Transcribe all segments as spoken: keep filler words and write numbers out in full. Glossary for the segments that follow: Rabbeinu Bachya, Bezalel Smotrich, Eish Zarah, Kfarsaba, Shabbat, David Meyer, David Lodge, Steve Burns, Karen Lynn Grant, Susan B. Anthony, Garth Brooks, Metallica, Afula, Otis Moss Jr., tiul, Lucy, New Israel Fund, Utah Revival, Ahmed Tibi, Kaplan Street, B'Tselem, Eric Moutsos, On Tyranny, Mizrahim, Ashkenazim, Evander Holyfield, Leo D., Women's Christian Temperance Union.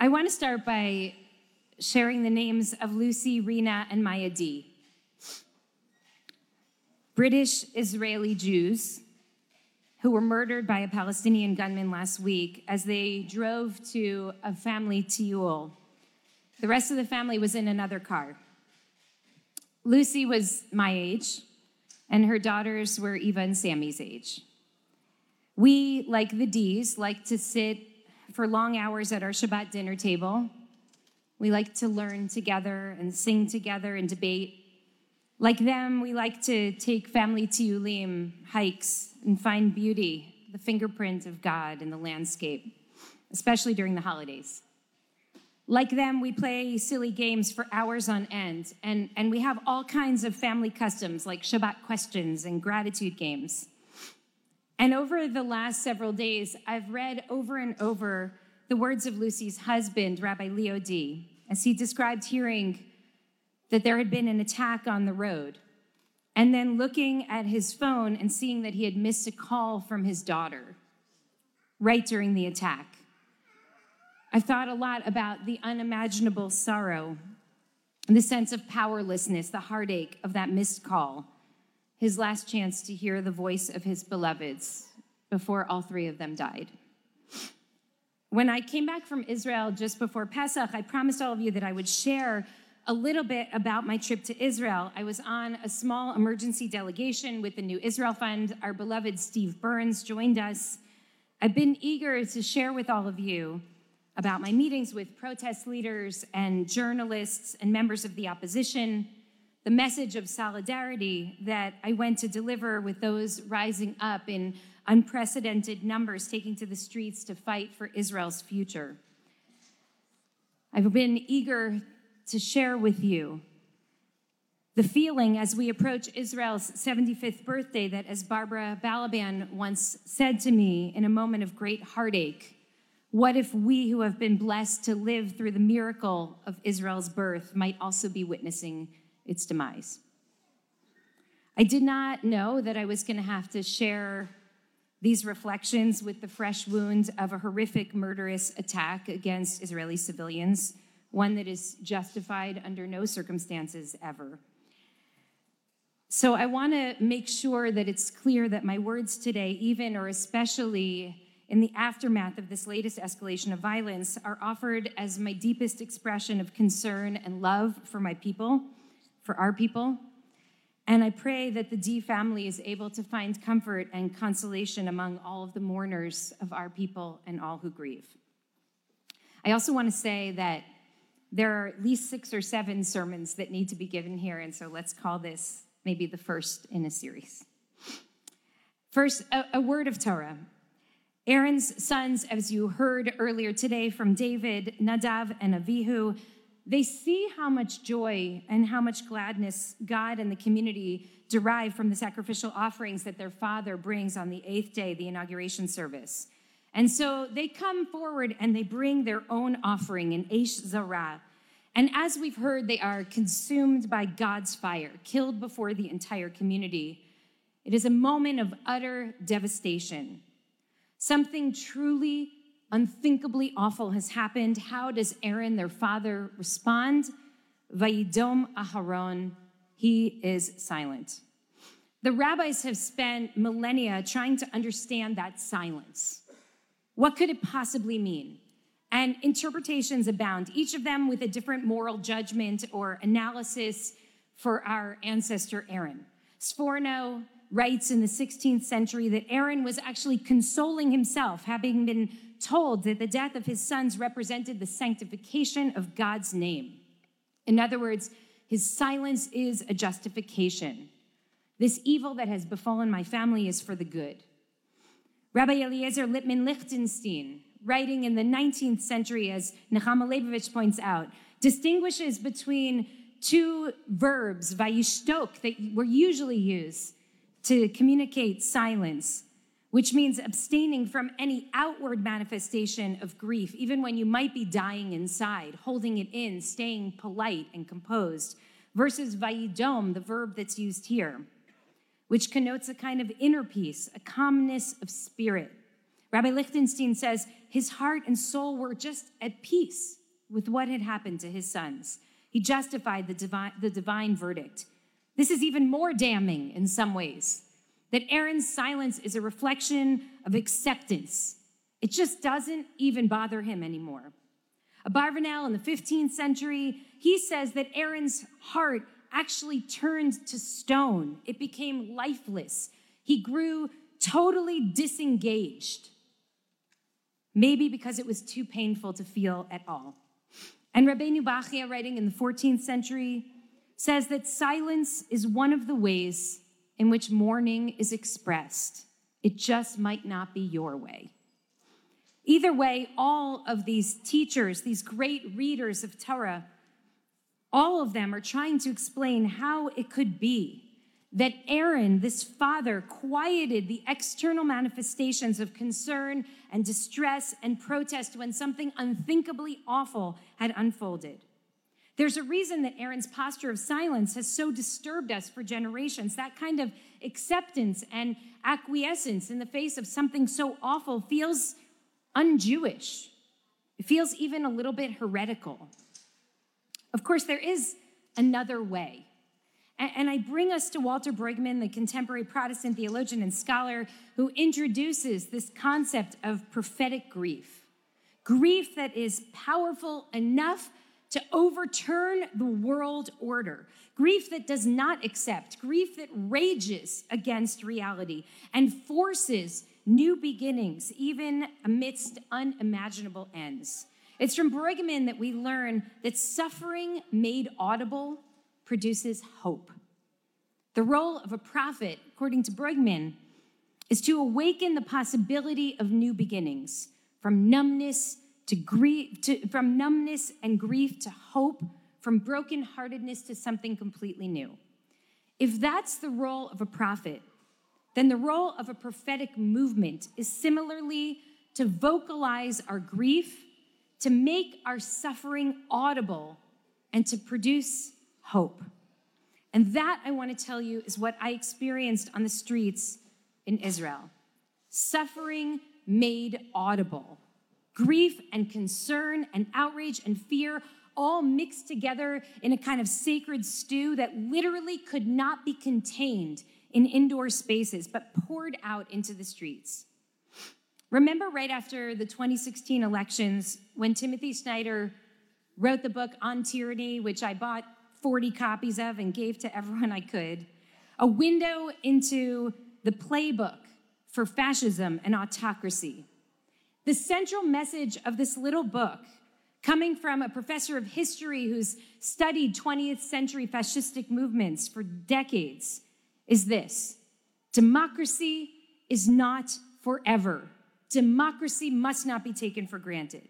I want to start by sharing the names of Lucy, Rena, and Maya D., British Israeli Jews who were murdered by a Palestinian gunman last week as they drove to a family tiul. The rest of the family was in another car. Lucy was my age, and her daughters were Eva and Sammy's age. We, like the D's, like to sit for long hours at our Shabbat dinner table. We like to learn together and sing together and debate. Like them, we like to take family tiulim, hikes, and find beauty, the fingerprint of God in the landscape, especially during the holidays. Like them, we play silly games for hours on end, and, and we have all kinds of family customs like Shabbat questions and gratitude games. And over the last several days, I've read over and over the words of Lucy's husband, Rabbi Leo D., as he described hearing that there had been an attack on the road, and then looking at his phone and seeing that he had missed a call from his daughter right during the attack. I've thought a lot about the unimaginable sorrow, the sense of powerlessness, the heartache of that missed call, his last chance to hear the voice of his beloveds before all three of them died. When I came back from Israel just before Pesach, I promised all of you that I would share a little bit about my trip to Israel. I was on a small emergency delegation with the New Israel Fund. Our beloved Steve Burns joined us. I've been eager to share with all of you about my meetings with protest leaders and journalists and members of the opposition, the message of solidarity that I went to deliver with those rising up in unprecedented numbers, taking to the streets to fight for Israel's future. I've been eager to share with you the feeling as we approach Israel's seventy-fifth birthday that, as Barbara Balaban once said to me in a moment of great heartache, what if we who have been blessed to live through the miracle of Israel's birth might also be witnessing its demise? I did not know that I was going to have to share these reflections with the fresh wound of a horrific, murderous attack against Israeli civilians, one that is justified under no circumstances ever. So I want to make sure that it's clear that my words today, even or especially in the aftermath of this latest escalation of violence, are offered as my deepest expression of concern and love for my people, for our people, and I pray that the D. family is able to find comfort and consolation among all of the mourners of our people and all who grieve. I also want to say that there are at least six or seven sermons that need to be given here, and so let's call this maybe the first in a series. First, a, a word of Torah. Aaron's sons, as you heard earlier today from David, Nadav and Avihu, they see how much joy and how much gladness God and the community derive from the sacrificial offerings that their father brings on the eighth day, the inauguration service. And so they come forward and they bring their own offering, an Eish Zarah. And as we've heard, they are consumed by God's fire, killed before the entire community. It is a moment of utter devastation. Something truly unthinkably awful has happened. How does Aaron, their father, respond? Vayidom Aharon. He is silent. The rabbis have spent millennia trying to understand that silence. What could it possibly mean? And interpretations abound, each of them with a different moral judgment or analysis for our ancestor Aaron. Sforno writes in the sixteenth century that Aaron was actually consoling himself, having been told that the death of his sons represented the sanctification of God's name. In other words, his silence is a justification. This evil that has befallen my family is for the good. Rabbi Eliezer Litman Lichtenstein writing in the nineteenth century, as Nechama Leibovitch points out, distinguishes between two verbs, Vayishtok, that were usually used to communicate silence, which means abstaining from any outward manifestation of grief, even when you might be dying inside, holding it in, staying polite and composed, versus Vayidom, the verb that's used here, which connotes a kind of inner peace, a calmness of spirit. Rabbi Lichtenstein says his heart and soul were just at peace with what had happened to his sons. He justified the divine, the divine verdict. This is even more damning in some ways, that Aaron's silence is a reflection of acceptance. It just doesn't even bother him anymore. Abarbanel in the fifteenth century, he says that Aaron's heart actually turned to stone. It became lifeless. He grew totally disengaged, maybe because it was too painful to feel at all. And Rabbeinu Bachya, writing in the fourteenth century, says that silence is one of the ways in which mourning is expressed. It just might not be your way. Either way, all of these teachers, these great readers of Torah, all of them are trying to explain how it could be that Aaron, this father, quieted the external manifestations of concern and distress and protest when something unthinkably awful had unfolded. There's a reason that Aaron's posture of silence has so disturbed us for generations. That kind of acceptance and acquiescence in the face of something so awful feels un-Jewish. It feels even a little bit heretical. Of course, there is another way. And I bring us to Walter Brueggemann, the contemporary Protestant theologian and scholar who introduces this concept of prophetic grief. Grief that is powerful enough to overturn the world order. Grief that does not accept. Grief that rages against reality and forces new beginnings, even amidst unimaginable ends. It's from Brueggemann that we learn that suffering made audible produces hope. The role of a prophet, according to Brueggemann, is to awaken the possibility of new beginnings, from numbness to grief, to, from numbness and grief to hope, from brokenheartedness to something completely new. If that's the role of a prophet, then the role of a prophetic movement is similarly to vocalize our grief, to make our suffering audible, and to produce hope. And that, I want to tell you, is what I experienced on the streets in Israel. Suffering made audible. Grief and concern and outrage and fear all mixed together in a kind of sacred stew that literally could not be contained in indoor spaces, but poured out into the streets. Remember right after the twenty sixteen elections when Timothy Snyder wrote the book On Tyranny, which I bought forty copies of and gave to everyone I could, a window into the playbook for fascism and autocracy. The central message of this little book, coming from a professor of history who's studied twentieth century fascistic movements for decades, is this: democracy is not forever. Democracy must not be taken for granted.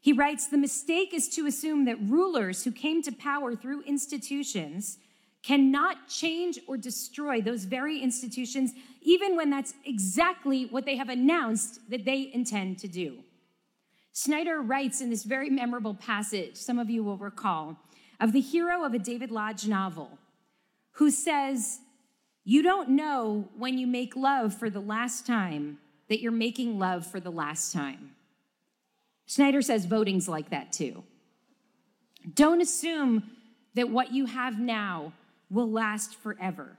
He writes, the mistake is to assume that rulers who came to power through institutions cannot change or destroy those very institutions, even when that's exactly what they have announced that they intend to do. Snyder writes in this very memorable passage, some of you will recall, of the hero of a David Lodge novel, who says, you don't know when you make love for the last time that you're making love for the last time. Snyder says voting's like that too. Don't assume that what you have now will last forever.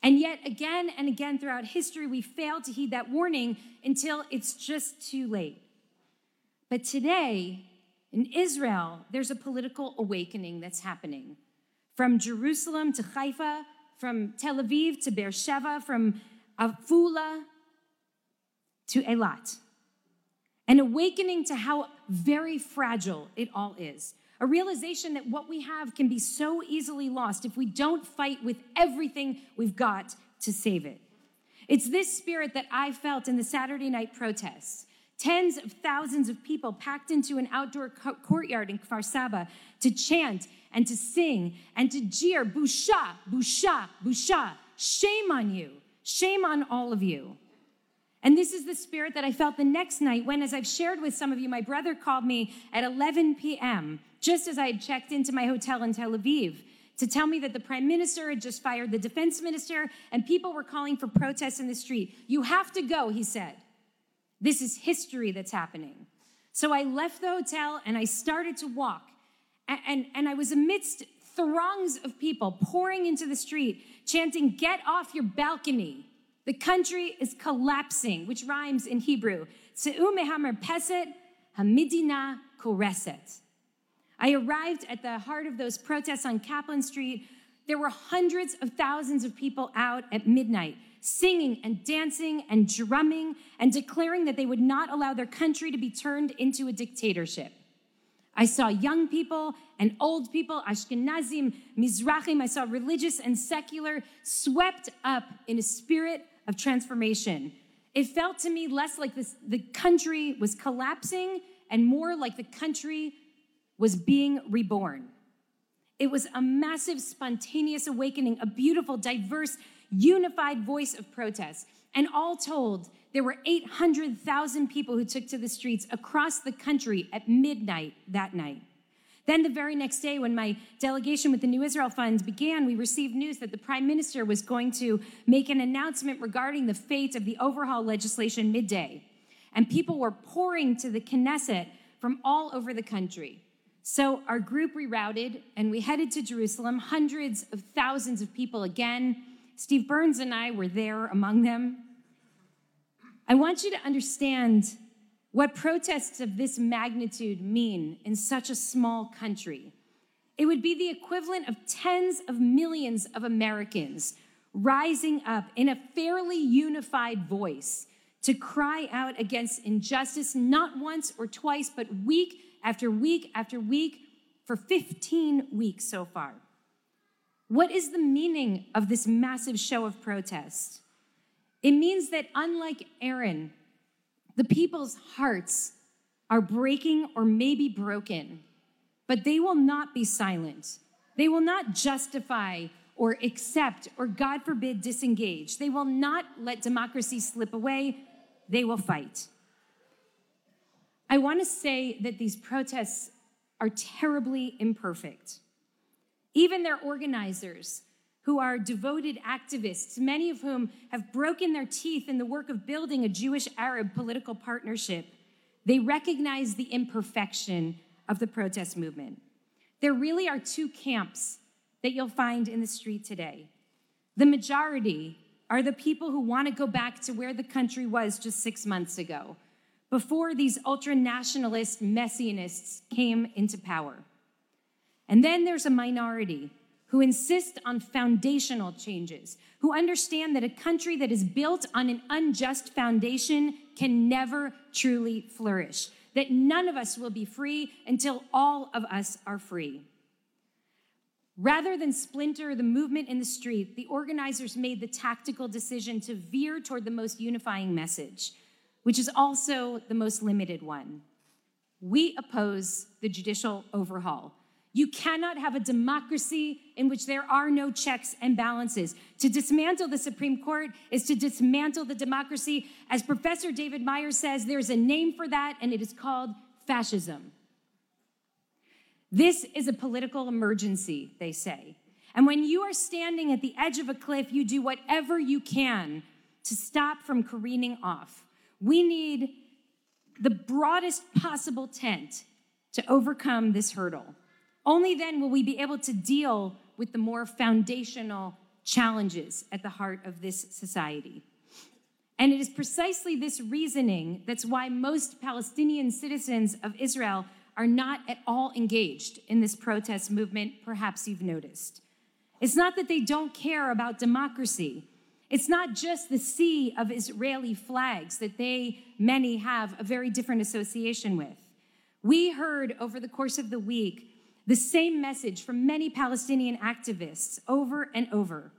And yet again and again throughout history, we fail to heed that warning until it's just too late. But today in Israel, there's a political awakening that's happening. From Jerusalem to Haifa, from Tel Aviv to Beersheba, from Afula to Eilat. An awakening to how very fragile it all is. A realization that what we have can be so easily lost if we don't fight with everything we've got to save it. It's this spirit that I felt in the Saturday night protests, Tens of thousands of people packed into an outdoor co- courtyard in Kfarsaba to chant and to sing and to jeer, Busha, Busha, Busha, shame on you, shame on all of you. And this is the spirit that I felt the next night when, as I've shared with some of you, my brother called me at eleven p.m., just as I had checked into my hotel in Tel Aviv, to tell me that the prime minister had just fired the defense minister and people were calling for protests in the street. You have to go, he said. This is history that's happening. So I left the hotel and I started to walk. And, and, and I was amidst throngs of people pouring into the street, chanting, get off your balcony. The country is collapsing, which rhymes in Hebrew. Se'u mehamer peset, hamidina koreset. I arrived at the heart of those protests on Kaplan Street. There were hundreds of thousands of people out at midnight, singing and dancing and drumming and declaring that they would not allow their country to be turned into a dictatorship. I saw young people and old people, Ashkenazim, Mizrahim. I saw religious and secular swept up in a spirit of transformation. It felt to me less like this, the country was collapsing and more like the country was being reborn. It was a massive, spontaneous awakening, a beautiful, diverse, unified voice of protest. And all told, there were eight hundred thousand people who took to the streets across the country at midnight that night. Then the very next day, when my delegation with the New Israel Fund began, we received news that the prime minister was going to make an announcement regarding the fate of the overhaul legislation midday. And people were pouring to the Knesset from all over the country. So our group rerouted, and we headed to Jerusalem, hundreds of thousands of people again. Steve Burns and I were there among them. I want you to understand what protests of this magnitude mean in such a small country. It would be the equivalent of tens of millions of Americans rising up in a fairly unified voice to cry out against injustice, not once or twice, but week after week after week for fifteen weeks so far. What is the meaning of this massive show of protest? It means that, unlike Aaron, the people's hearts are breaking or maybe broken, but they will not be silent. They will not justify or accept or, God forbid, disengage. They will not let democracy slip away. They will fight. I want to say that these protests are terribly imperfect. Even their organizers, who are devoted activists, many of whom have broken their teeth in the work of building a Jewish-Arab political partnership, they recognize the imperfection of the protest movement. There really are two camps that you'll find in the street today. The majority are the people who want to go back to where the country was just six months ago, before these ultra-nationalist messianists came into power. And then there's a minority who insist on foundational changes, who understand that a country that is built on an unjust foundation can never truly flourish, that none of us will be free until all of us are free. Rather than splinter the movement in the street, the organizers made the tactical decision to veer toward the most unifying message, which is also the most limited one. We oppose the judicial overhaul. You cannot have a democracy in which there are no checks and balances. To dismantle the Supreme Court is to dismantle the democracy. As Professor David Meyer says, there's a name for that, and it is called fascism. This is a political emergency, they say. And when you are standing at the edge of a cliff, you do whatever you can to stop from careening off. We need the broadest possible tent to overcome this hurdle. Only then will we be able to deal with the more foundational challenges at the heart of this society. And it is precisely this reasoning that's why most Palestinian citizens of Israel are not at all engaged in this protest movement, perhaps you've noticed. It's not that they don't care about democracy. It's not just the sea of Israeli flags that they, many, have a very different association with. We heard over the course of the week the same message from many Palestinian activists over and over.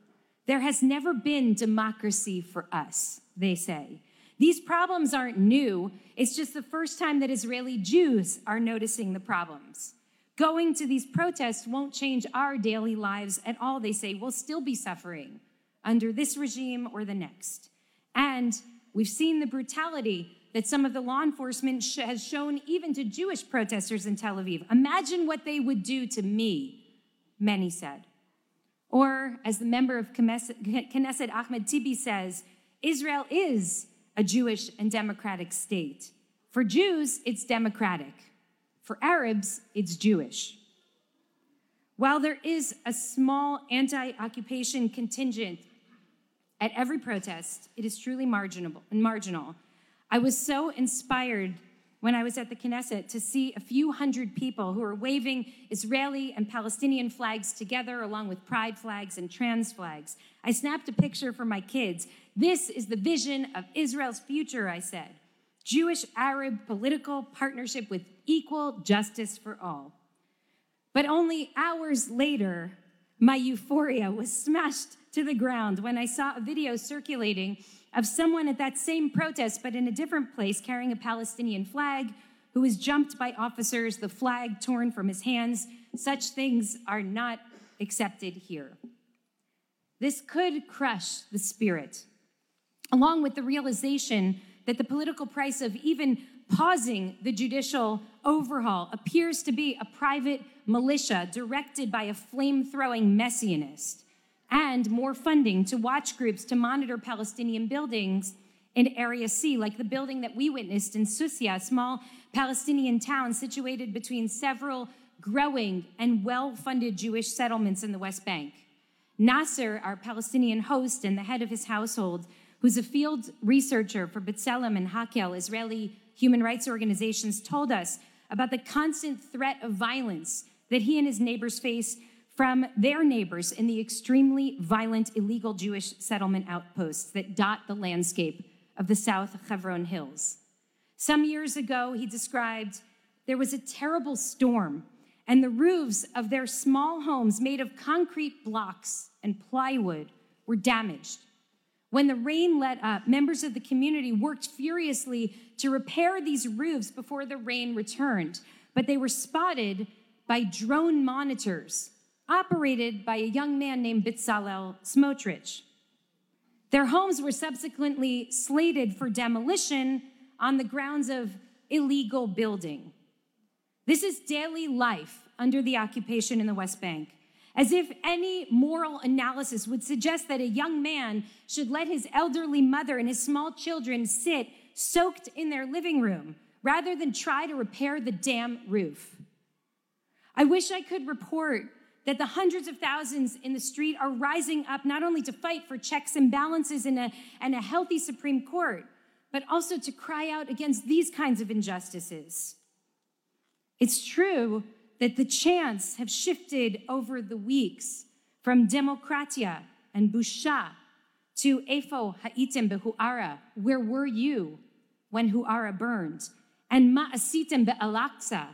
There has never been democracy for us, they say. These problems aren't new. It's just the first time that Israeli Jews are noticing the problems. Going to these protests won't change our daily lives at all, they say. We'll still be suffering under this regime or the next. And we've seen the brutality that some of the law enforcement sh- has shown even to Jewish protesters in Tel Aviv. Imagine what they would do to me, many said. Or, as the member of Knesset Ahmed Tibi says, Israel is a Jewish and democratic state. For Jews, it's democratic. For Arabs, it's Jewish. While there is a small anti-occupation contingent at every protest, it is truly marginal. I was so inspired when I was at the Knesset to see a few hundred people who were waving Israeli and Palestinian flags together, along with pride flags and trans flags. I snapped a picture for my kids. This is the vision of Israel's future, I said. Jewish-Arab political partnership with equal justice for all. But only hours later, my euphoria was smashed to the ground when I saw a video circulating of someone at that same protest, but in a different place, carrying a Palestinian flag, who was jumped by officers, the flag torn from his hands. Such things are not accepted here. This could crush the spirit, along with the realization that the political price of even pausing the judicial overhaul appears to be a private militia directed by a flame-throwing messianist, and more funding to watch groups to monitor Palestinian buildings in Area C, like the building that we witnessed in Susia, a small Palestinian town situated between several growing and well-funded Jewish settlements in the West Bank. Nasser, our Palestinian host and the head of his household, who's a field researcher for B'Tselem and Hakel, Israeli human rights organizations, told us about the constant threat of violence that he and his neighbors face from their neighbors in the extremely violent illegal Jewish settlement outposts that dot the landscape of the South Hebron Hills. Some years ago, he described, there was a terrible storm, and the roofs of their small homes made of concrete blocks and plywood were damaged. When the rain let up, members of the community worked furiously to repair these roofs before the rain returned, but they were spotted by drone monitors operated by a young man named Bezalel Smotrich. Their homes were subsequently slated for demolition on the grounds of illegal building. This is daily life under the occupation in the West Bank. As if any moral analysis would suggest that a young man should let his elderly mother and his small children sit soaked in their living room rather than try to repair the damn roof. I wish I could report that the hundreds of thousands in the street are rising up not only to fight for checks and balances and a, and a healthy Supreme Court, but also to cry out against these kinds of injustices. It's true that the chants have shifted over the weeks from Demokratia and Busha to Eifo ha'item behu'ara, where were you when Hu'ara burned, and Ma'asitem be'al-Aqsa,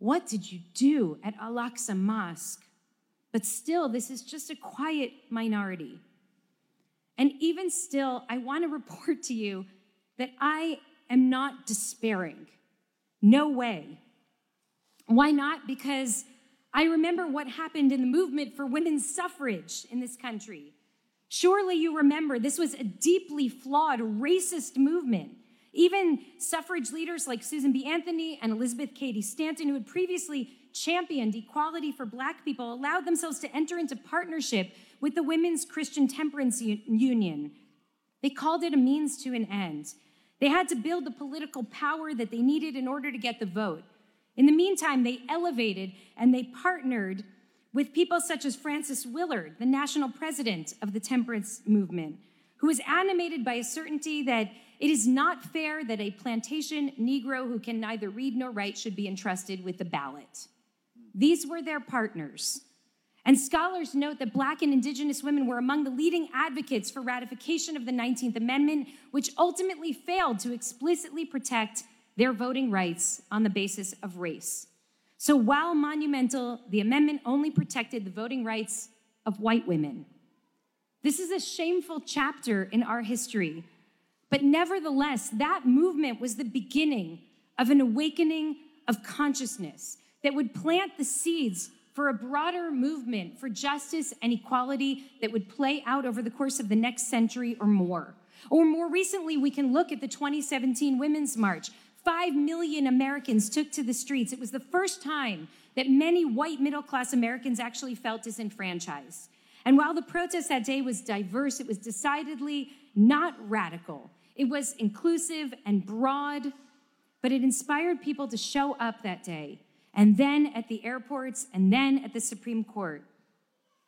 what did you do at Al-Aqsa Mosque? But still, this is just a quiet minority. And even still, I want to report to you that I am not despairing. No way. Why not? Because I remember what happened in the movement for women's suffrage in this country. Surely you remember this was a deeply flawed, racist movement. Even suffrage leaders like Susan B. Anthony and Elizabeth Cady Stanton, who had previously championed equality for Black people, allowed themselves to enter into partnership with the Women's Christian Temperance Union. They called it a means to an end. They had to build the political power that they needed in order to get the vote. In the meantime, they elevated and they partnered with people such as Frances Willard, the national president of the temperance movement, who was animated by a certainty that it is not fair that a plantation Negro who can neither read nor write should be entrusted with the ballot. These were their partners. And scholars note that Black and Indigenous women were among the leading advocates for ratification of the nineteenth Amendment, which ultimately failed to explicitly protect their voting rights on the basis of race. So while monumental, the amendment only protected the voting rights of white women. This is a shameful chapter in our history, But nevertheless, that movement was the beginning of an awakening of consciousness that would plant the seeds for a broader movement for justice and equality that would play out over the course of the next century or more. Or more recently, we can look at the twenty seventeen Women's March. Five million Americans took to the streets. It was the first time that many white middle-class Americans actually felt disenfranchised. And while the protest that day was diverse, it was decidedly not radical. It was inclusive and broad, but it inspired people to show up that day, and then at the airports, and then at the Supreme Court.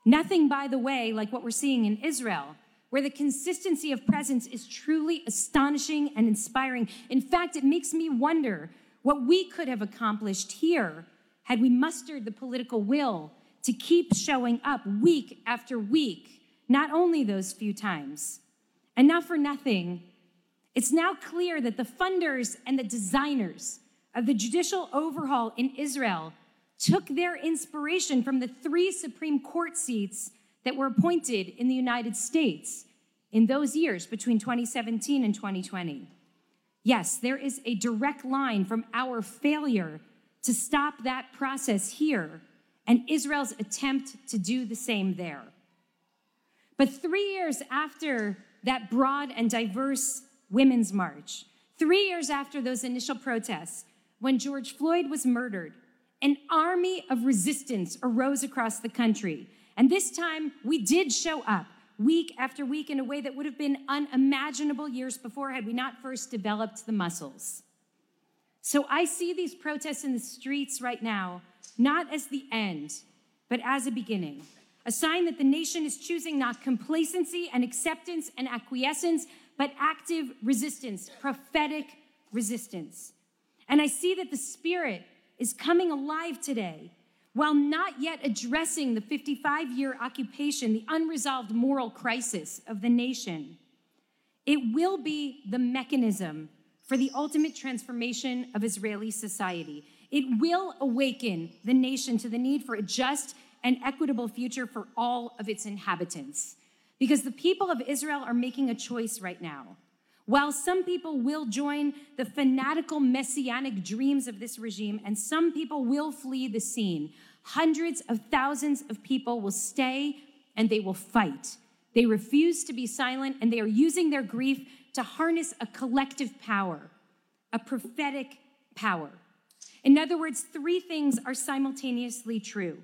Nothing, by the way, like what we're seeing in Israel, where the consistency of presence is truly astonishing and inspiring. In fact, it makes me wonder what we could have accomplished here had we mustered the political will to keep showing up week after week, not only those few times. And not for nothing, it's now clear that the funders and the designers of the judicial overhaul in Israel took their inspiration from the three Supreme Court seats that were appointed in the United States in those years between twenty seventeen and twenty twenty. Yes, there is a direct line from our failure to stop that process here and Israel's attempt to do the same there. But three years after that broad and diverse Women's March, three years after those initial protests, when George Floyd was murdered, an army of resistance arose across the country. And this time, we did show up week after week in a way that would have been unimaginable years before had we not first developed the muscles. So I see these protests in the streets right now, not as the end, but as a beginning, a sign that the nation is choosing not complacency and acceptance and acquiescence, but active resistance, prophetic resistance. And I see that the spirit is coming alive today, while not yet addressing the fifty-five-year occupation, the unresolved moral crisis of the nation. It will be the mechanism for the ultimate transformation of Israeli society. It will awaken the nation to the need for a just and equitable future for all of its inhabitants. Because the people of Israel are making a choice right now. While some people will join the fanatical messianic dreams of this regime, and some people will flee the scene, hundreds of thousands of people will stay and they will fight. They refuse to be silent, and they are using their grief to harness a collective power, a prophetic power. In other words, three things are simultaneously true.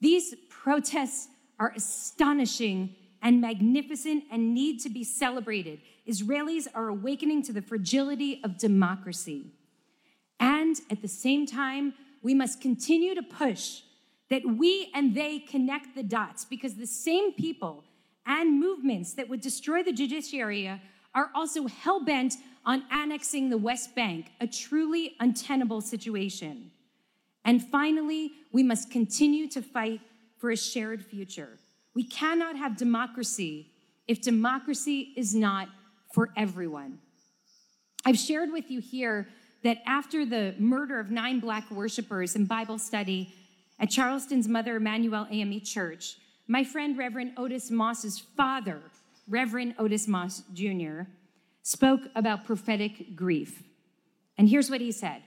These protests are astonishing and magnificent and need to be celebrated. Israelis are awakening to the fragility of democracy. And at the same time, we must continue to push that we and they connect the dots, because the same people and movements that would destroy the judiciary are also hell-bent on annexing the West Bank, a truly untenable situation. And finally, we must continue to fight for a shared future. We cannot have democracy if democracy is not for everyone. I've shared with you here that after the murder of nine black worshipers in Bible study at Charleston's Mother Emanuel A M E Church, my friend Reverend Otis Moss's father, Reverend Otis Moss Junior, spoke about prophetic grief. And here's what he said.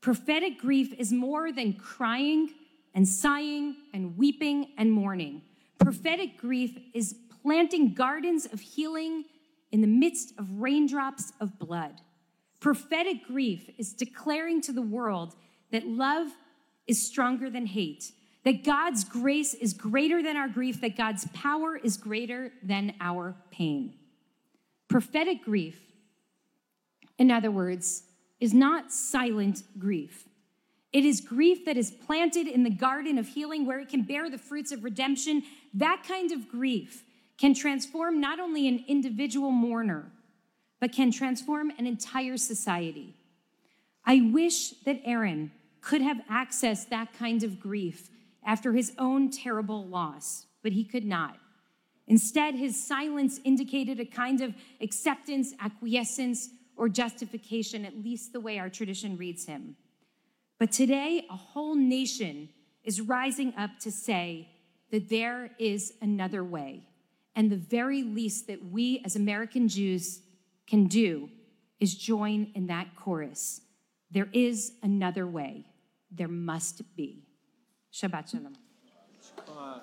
Prophetic grief is more than crying and sighing and weeping and mourning. Prophetic grief is planting gardens of healing in the midst of raindrops of blood. Prophetic grief is declaring to the world that love is stronger than hate, that God's grace is greater than our grief, that God's power is greater than our pain. Prophetic grief, in other words, is not silent grief. It is grief that is planted in the garden of healing where it can bear the fruits of redemption. That kind of grief can transform not only an individual mourner, but can transform an entire society. I wish that Aaron could have accessed that kind of grief after his own terrible loss, but he could not. Instead, his silence indicated a kind of acceptance, acquiescence, or justification, at least the way our tradition reads him. But today, a whole nation is rising up to say that there is another way. And the very least that we as American Jews can do is join in that chorus. There is another way. There must be. Shabbat Shalom. Shabbat.